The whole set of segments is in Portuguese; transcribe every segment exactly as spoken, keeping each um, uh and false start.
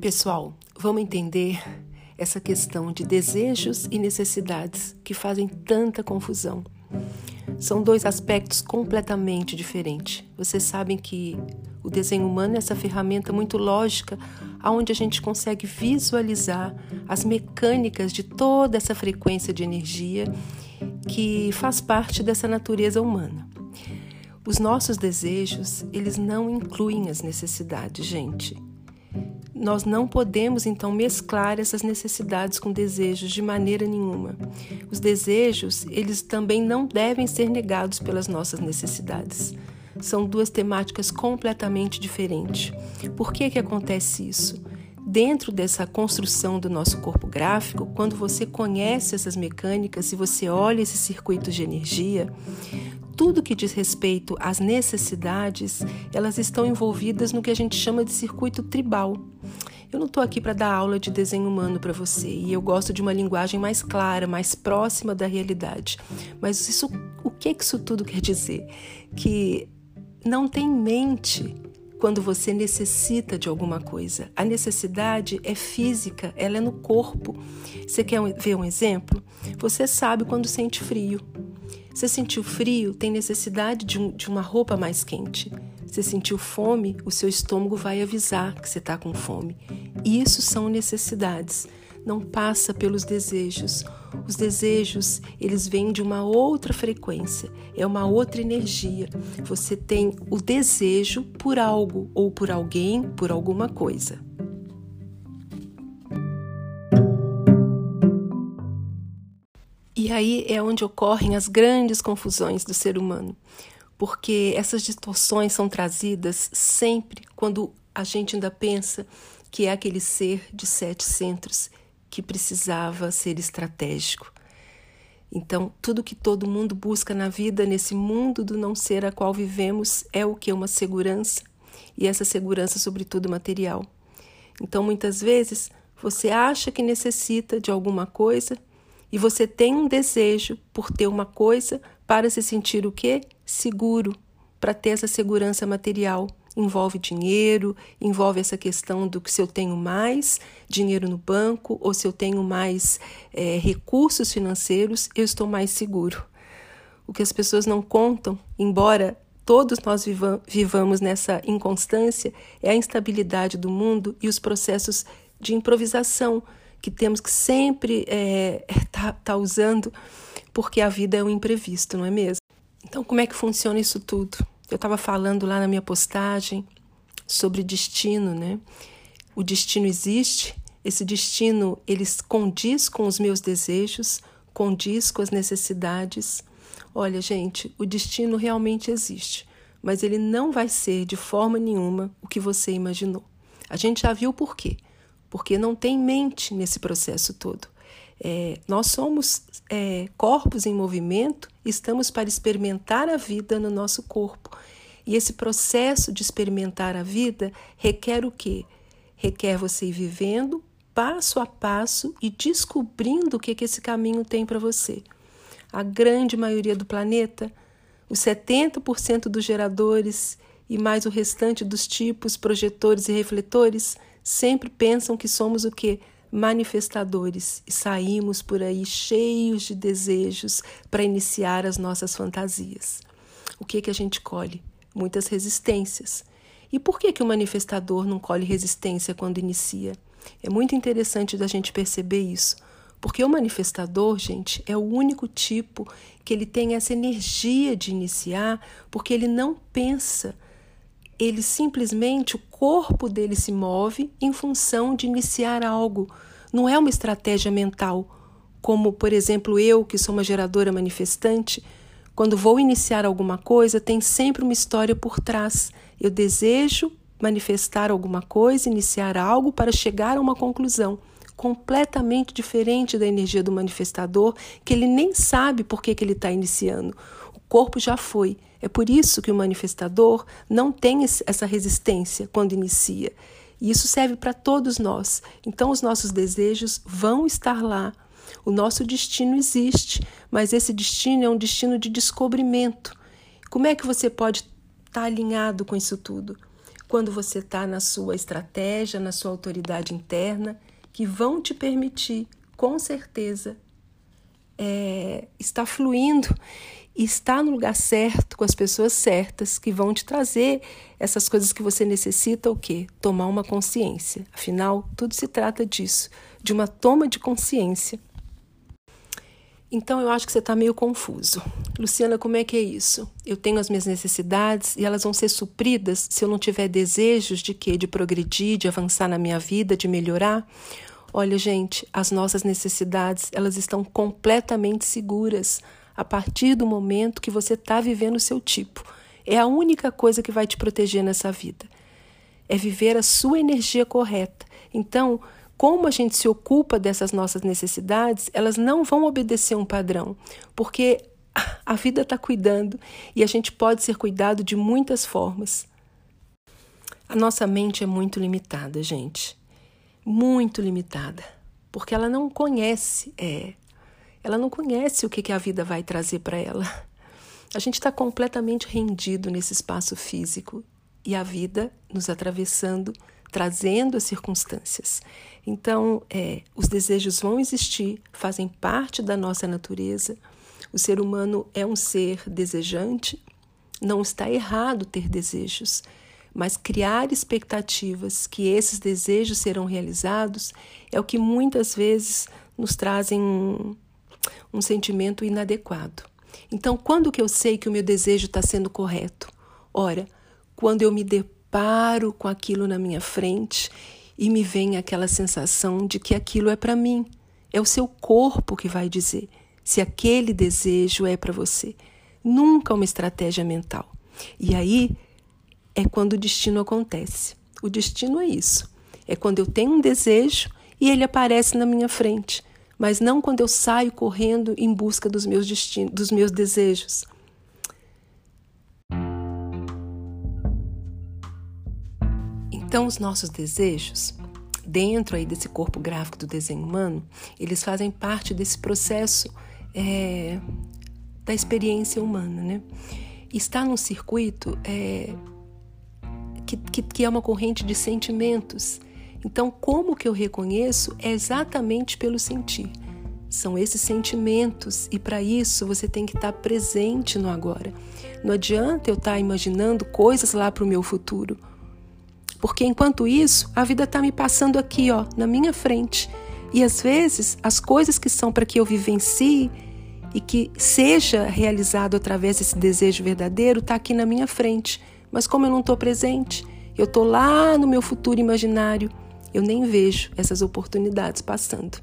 Pessoal, vamos entender essa questão de desejos e necessidades que fazem tanta confusão. São dois aspectos completamente diferentes. Vocês sabem que o desenho humano é essa ferramenta muito lógica, onde a gente consegue visualizar as mecânicas de toda essa frequência de energia que faz parte dessa natureza humana. Os nossos desejos, eles não incluem as necessidades, gente. Nós não podemos, então, mesclar essas necessidades com desejos de maneira nenhuma. Os desejos, eles também não devem ser negados pelas nossas necessidades. São duas temáticas completamente diferentes. Por que que acontece isso? Dentro dessa construção do nosso corpo gráfico, quando você conhece essas mecânicas e você olha esses circuitos de energia, tudo que diz respeito às necessidades, elas estão envolvidas no que a gente chama de circuito tribal. Eu não estou aqui para dar aula de desenho humano para você, e eu gosto de uma linguagem mais clara, mais próxima da realidade. Mas isso, o que isso tudo quer dizer? Que não tem mente quando você necessita de alguma coisa. A necessidade é física, ela é no corpo. Você quer ver um exemplo? Você sabe quando sente frio. Você sentiu frio, tem necessidade de, um, de uma roupa mais quente. Você sentiu fome, o seu estômago vai avisar que você está com fome. Isso são necessidades, não passa pelos desejos. Os desejos, eles vêm de uma outra frequência, é uma outra energia. Você tem o desejo por algo ou por alguém, por alguma coisa. E aí é onde ocorrem as grandes confusões do ser humano, porque essas distorções são trazidas sempre quando a gente ainda pensa que é aquele ser de sete centros que precisava ser estratégico. Então, tudo que todo mundo busca na vida, nesse mundo do não ser a qual vivemos, é o que? Uma segurança, e essa segurança, sobretudo, material. Então, muitas vezes, você acha que necessita de alguma coisa, e você tem um desejo por ter uma coisa para se sentir o quê? Seguro, para ter essa segurança material. Envolve dinheiro, envolve essa questão do que se eu tenho mais dinheiro no banco ou se eu tenho mais é, recursos financeiros, eu estou mais seguro. O que as pessoas não contam, embora todos nós vivam, vivamos nessa inconstância, é a instabilidade do mundo e os processos de improvisação, que temos que sempre é, tá, tá usando, porque a vida é um imprevisto, não é mesmo? Então, como é que funciona isso tudo? Eu estava falando lá na minha postagem sobre destino, né? O destino existe, esse destino, ele condiz com os meus desejos, condiz com as necessidades. Olha, gente, o destino realmente existe, mas ele não vai ser de forma nenhuma o que você imaginou. A gente já viu por quê. Porque não tem mente nesse processo todo. É, nós somos é, corpos em movimento, estamos para experimentar a vida no nosso corpo. E esse processo de experimentar a vida requer o quê? Requer você ir vivendo passo a passo e descobrindo o que, que esse caminho tem para você. A grande maioria do planeta, os setenta por cento dos geradores e mais o restante dos tipos, projetores e refletores, sempre pensam que somos o quê? Manifestadores, e saímos por aí cheios de desejos para iniciar as nossas fantasias. O que que a gente colhe? Muitas resistências. E por que que o manifestador não colhe resistência quando inicia? É muito interessante da gente perceber isso, porque o manifestador, gente, é o único tipo que ele tem essa energia de iniciar, porque ele não pensa. Ele simplesmente, o corpo dele se move em função de iniciar algo. Não é uma estratégia mental, como, por exemplo, eu, que sou uma geradora manifestante, quando vou iniciar alguma coisa, tem sempre uma história por trás. Eu desejo manifestar alguma coisa, iniciar algo para chegar a uma conclusão, completamente diferente da energia do manifestador, que ele nem sabe por que, que ele está iniciando. O corpo já foi. É por isso que o manifestador não tem essa resistência quando inicia. E isso serve para todos nós. Então, os nossos desejos vão estar lá. O nosso destino existe, mas esse destino é um destino de descobrimento. Como é que você pode estar alinhado com isso tudo? quando você está na sua estratégia, na sua autoridade interna, que vão te permitir, com certeza, é, estar fluindo e estar no lugar certo, com as pessoas certas, que vão te trazer essas coisas que você necessita, o quê? Tomar uma consciência. Afinal, tudo se trata disso, de uma toma de consciência. Então, eu acho que você está meio confuso. Luciana, como é que é isso? Eu tenho as minhas necessidades e elas vão ser supridas se eu não tiver desejos de quê? De progredir, de avançar na minha vida, de melhorar? Olha, gente, as nossas necessidades, elas estão completamente seguras a partir do momento que você está vivendo o seu tipo. É a única coisa que vai te proteger nessa vida. É viver a sua energia correta. Então, como a gente se ocupa dessas nossas necessidades, elas não vão obedecer um padrão, porque a vida está cuidando e a gente pode ser cuidado de muitas formas. A nossa mente é muito limitada, gente, muito limitada, porque ela não conhece, é, ela não conhece o que, que a vida vai trazer para ela. A gente está completamente rendido nesse espaço físico e a vida nos atravessando, trazendo as circunstâncias. Então, é, os desejos vão existir, fazem parte da nossa natureza. O ser humano é um ser desejante, não está errado ter desejos, mas criar expectativas que esses desejos serão realizados é o que muitas vezes nos trazem um, um sentimento inadequado. Então, quando que eu sei que o meu desejo está sendo correto? Ora, quando eu me deparo Paro com aquilo na minha frente e me vem aquela sensação de que aquilo é para mim. É o seu corpo que vai dizer se aquele desejo é para você. Nunca uma estratégia mental. E aí é quando o destino acontece. O destino é isso. É quando eu tenho um desejo e ele aparece na minha frente. Mas não quando eu saio correndo em busca dos meus destinos, dos meus desejos. Então, os nossos desejos, dentro aí desse corpo gráfico do desenho humano, eles fazem parte desse processo é, da experiência humana, né? Está num circuito é, que, que, que é uma corrente de sentimentos. Então, como que eu reconheço? É exatamente pelo sentir. São esses sentimentos e, para isso, você tem que estar presente no agora. Não adianta eu estar imaginando coisas lá para o meu futuro, porque enquanto isso, a vida está me passando aqui, ó, na minha frente. E às vezes, as coisas que são para que eu vivencie e que seja realizado através desse desejo verdadeiro, está aqui na minha frente. Mas como eu não estou presente, eu estou lá no meu futuro imaginário, eu nem vejo essas oportunidades passando.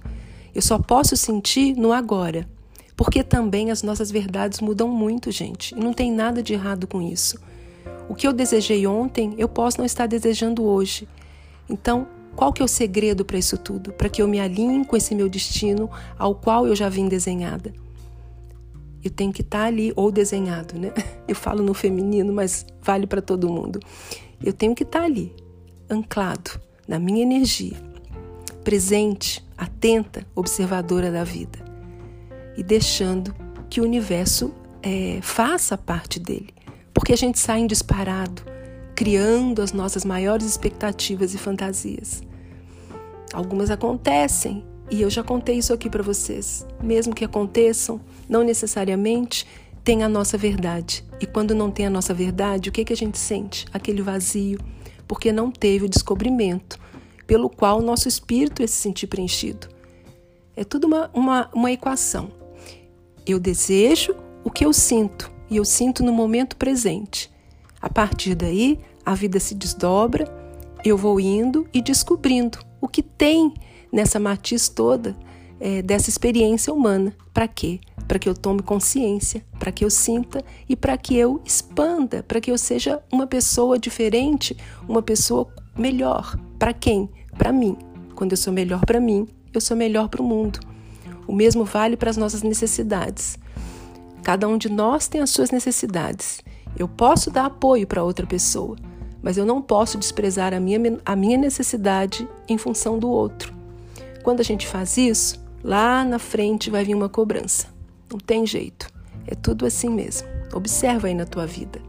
Eu só posso sentir no agora, porque também as nossas verdades mudam muito, gente. E não tem nada de errado com isso. O que eu desejei ontem, eu posso não estar desejando hoje. Então, qual que é o segredo para isso tudo? Para que eu me alinhe com esse meu destino ao qual eu já vim desenhada. Eu tenho que estar ali, ou desenhado, né? Eu falo no feminino, mas vale para todo mundo. Eu tenho que estar ali, anclado, na minha energia, presente, atenta, observadora da vida. E deixando que o universo é, faça parte dele. Porque a gente sai em disparado, criando as nossas maiores expectativas e fantasias. Algumas acontecem, e eu já contei isso aqui para vocês. Mesmo que aconteçam, não necessariamente tem a nossa verdade. E quando não tem a nossa verdade, o que, que a gente sente? Aquele vazio, porque não teve o descobrimento pelo qual o nosso espírito ia se sentir preenchido. É tudo uma, uma, uma equação. Eu desejo o que eu sinto. E eu sinto no momento presente. A partir daí, a vida se desdobra, eu vou indo e descobrindo o que tem nessa matiz toda é, dessa experiência humana. Para quê? Para que eu tome consciência, para que eu sinta e para que eu expanda, para que eu seja uma pessoa diferente, uma pessoa melhor. Para quem? Para mim. Quando eu sou melhor para mim, eu sou melhor para o mundo. O mesmo vale para as nossas necessidades. Cada um de nós tem as suas necessidades. Eu posso dar apoio para outra pessoa, mas eu não posso desprezar a minha, a minha necessidade em função do outro. Quando a gente faz isso, lá na frente vai vir uma cobrança. Não tem jeito. É tudo assim mesmo. Observa aí na tua vida.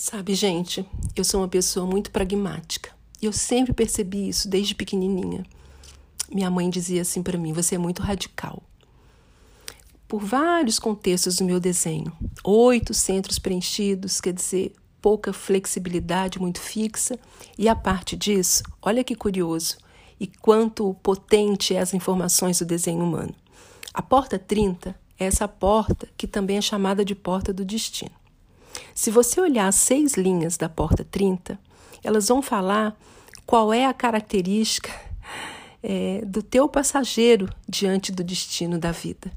Sabe, gente, eu sou uma pessoa muito pragmática. E eu sempre percebi isso desde pequenininha. Minha mãe dizia assim para mim, você é muito radical. Por vários contextos do meu desenho. Oito centros preenchidos, quer dizer, pouca flexibilidade, muito fixa. E a parte disso, olha que curioso. E quanto potente é as informações do desenho humano. A porta trinta é essa porta que também é chamada de porta do destino. Se você olhar as seis linhas da porta trinta, elas vão falar qual é a característica é, do teu passageiro diante do destino da vida.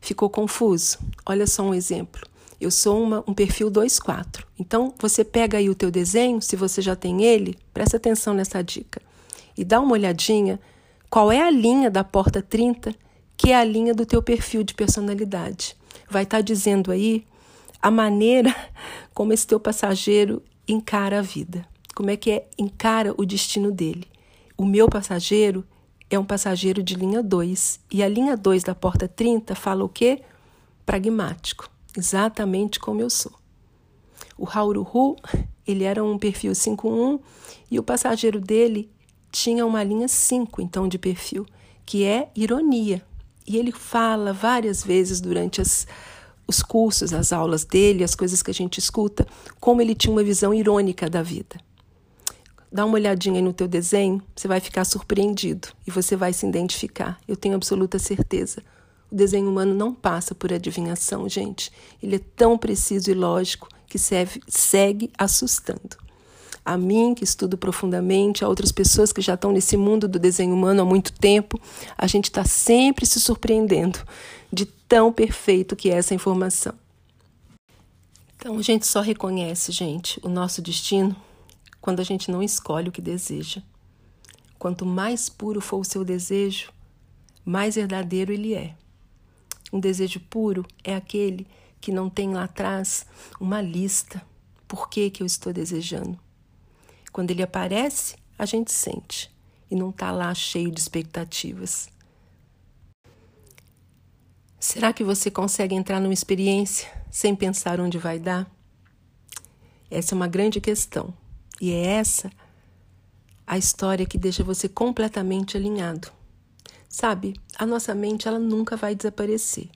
Ficou confuso? Olha só um exemplo. Eu sou uma, um perfil dois quatro. Então, você pega aí o teu desenho, se você já tem ele, presta atenção nessa dica. E dá uma olhadinha qual é a linha da porta trinta, que é a linha do teu perfil de personalidade. Vai estar dizendo aí a maneira como esse teu passageiro encara a vida. Como é que é? Encara o destino dele. O meu passageiro é um passageiro de linha dois. E a linha dois da porta trinta fala o quê? Pragmático. Exatamente como eu sou. O Hauru Hu, ele era um perfil cinco um e o passageiro dele tinha uma linha cinco, então, de perfil, que é ironia. E ele fala várias vezes durante as, os cursos, as aulas dele, as coisas que a gente escuta, como ele tinha uma visão irônica da vida. Dá uma olhadinha aí no teu desenho, você vai ficar surpreendido e você vai se identificar. Eu tenho absoluta certeza. O desenho humano não passa por adivinhação, gente. Ele é tão preciso e lógico que serve, segue assustando. A mim, que estudo profundamente, a outras pessoas que já estão nesse mundo do desenho humano há muito tempo, a gente está sempre se surpreendendo de tão perfeito que é essa informação. Então, a gente só reconhece, gente, o nosso destino quando a gente não escolhe o que deseja. Quanto mais puro for o seu desejo, mais verdadeiro ele é. Um desejo puro é aquele que não tem lá atrás uma lista. Por que que eu estou desejando? Quando ele aparece, a gente sente e não está lá cheio de expectativas. Será que você consegue entrar numa experiência sem pensar onde vai dar? Essa é uma grande questão. E é essa a história que deixa você completamente alinhado. Sabe, a nossa mente ela nunca vai desaparecer.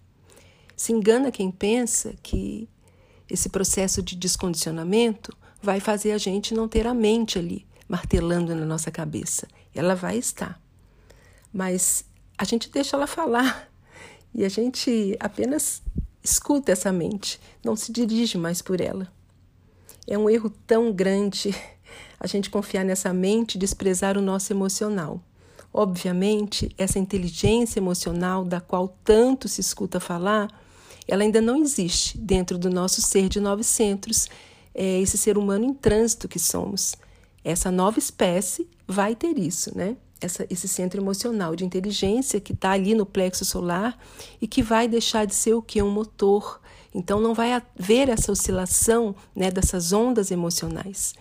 Se engana quem pensa que esse processo de descondicionamento vai fazer a gente não ter a mente ali, martelando na nossa cabeça. Ela vai estar. Mas a gente deixa ela falar. E a gente apenas escuta essa mente. Não se dirige mais por ela. É um erro tão grande a gente confiar nessa mente e desprezar o nosso emocional. Obviamente, essa inteligência emocional da qual tanto se escuta falar, ela ainda não existe dentro do nosso ser de nove centros, é esse ser humano em trânsito que somos. Essa nova espécie vai ter isso, né? Essa, esse centro emocional de inteligência que está ali no plexo solar e que vai deixar de ser o que? Um motor. Então, não vai haver essa oscilação, né, dessas ondas emocionais.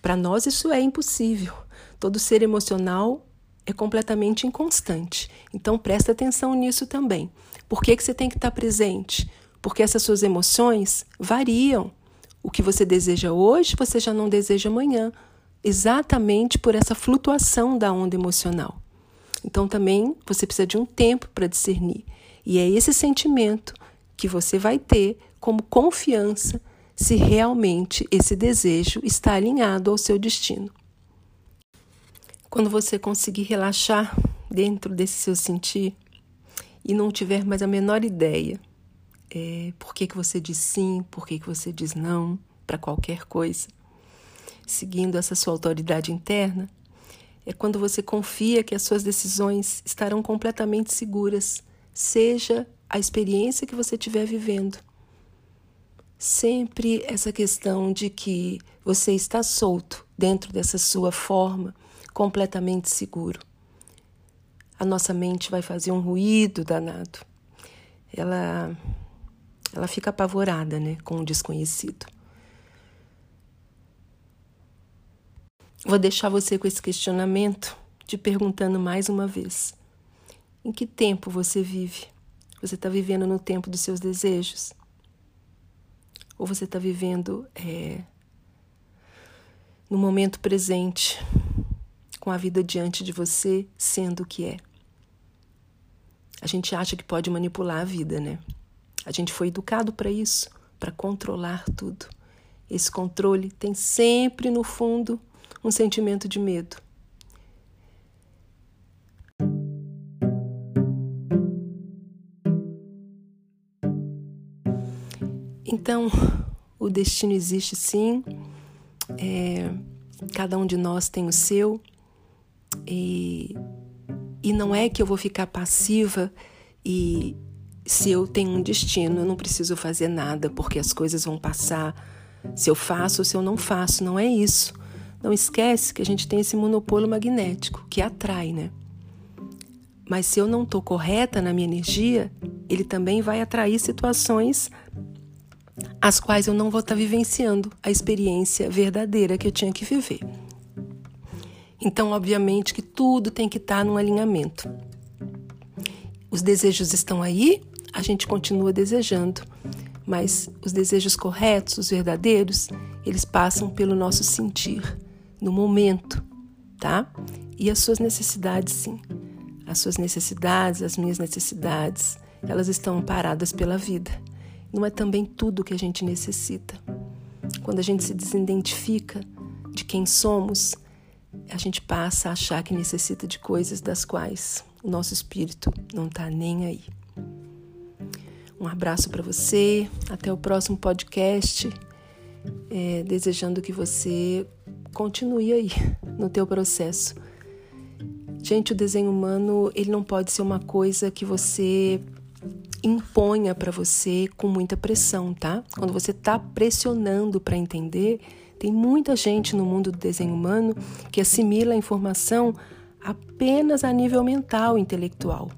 Para nós, isso é impossível. Todo ser emocional é completamente inconstante. Então, presta atenção nisso também. Por que que você tem que estar presente? Porque essas suas emoções variam. O que você deseja hoje, você já não deseja amanhã, exatamente por essa flutuação da onda emocional. Então, também, você precisa de um tempo para discernir. E é esse sentimento que você vai ter como confiança se realmente esse desejo está alinhado ao seu destino. Quando você conseguir relaxar dentro desse seu sentir e não tiver mais a menor ideia, É, por que que você diz sim, por que que você diz não para qualquer coisa, seguindo essa sua autoridade interna, é quando você confia que as suas decisões estarão completamente seguras, seja a experiência que você estiver vivendo. Sempre essa questão de que você está solto dentro dessa sua forma, completamente seguro. A nossa mente vai fazer um ruído danado. Ela... Ela fica apavorada, né, com o desconhecido. Vou deixar você com esse questionamento, te perguntando mais uma vez. Em que tempo você vive? Você está vivendo no tempo dos seus desejos? Ou você está vivendo é, no momento presente, com a vida diante de você, sendo o que é. A gente acha que pode manipular a vida, né? A gente foi educado para isso, para controlar tudo. Esse controle tem sempre, no fundo, um sentimento de medo. Então, o destino existe sim, é, cada um de nós tem o seu, e, e não é que eu vou ficar passiva e se eu tenho um destino eu não preciso fazer nada porque as coisas vão passar, se eu faço ou se eu não faço, não é isso. Não esquece que a gente tem esse monopolo magnético que atrai, né? Mas se eu não estou correta na minha energia, ele também vai atrair situações as quais eu não vou estar vivenciando a experiência verdadeira que eu tinha que viver. Então, obviamente, que tudo tem que estar num alinhamento. Os desejos estão aí, a gente continua desejando, mas os desejos corretos, os verdadeiros, eles passam pelo nosso sentir, no momento, tá? E as suas necessidades, sim. As suas necessidades, as minhas necessidades, elas estão amparadas pela vida. Não é também tudo o que a gente necessita. Quando a gente se desidentifica de quem somos, a gente passa a achar que necessita de coisas das quais o nosso espírito não está nem aí. Um abraço para você, até o próximo podcast, é, desejando que você continue aí no teu processo. Gente, o desenho humano, ele não pode ser uma coisa que você imponha para você com muita pressão, tá? Quando você tá pressionando para entender, tem muita gente no mundo do desenho humano que assimila a informação apenas a nível mental, intelectual,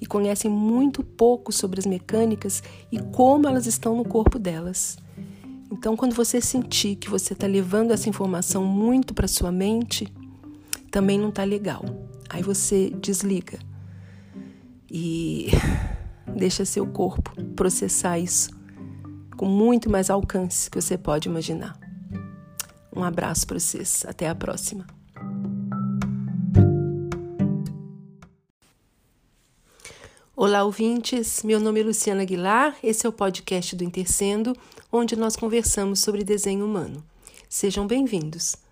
e conhecem muito pouco sobre as mecânicas e como elas estão no corpo delas. Então, quando você sentir que você tá levando essa informação muito para sua mente, também não tá legal. Aí você desliga e deixa seu corpo processar isso com muito mais alcance que você pode imaginar. Um abraço para vocês. Até a próxima. Olá, ouvintes. Meu nome é Luciana Aguilar. Esse é o podcast do Intercendo, onde nós conversamos sobre desenho humano. Sejam bem-vindos.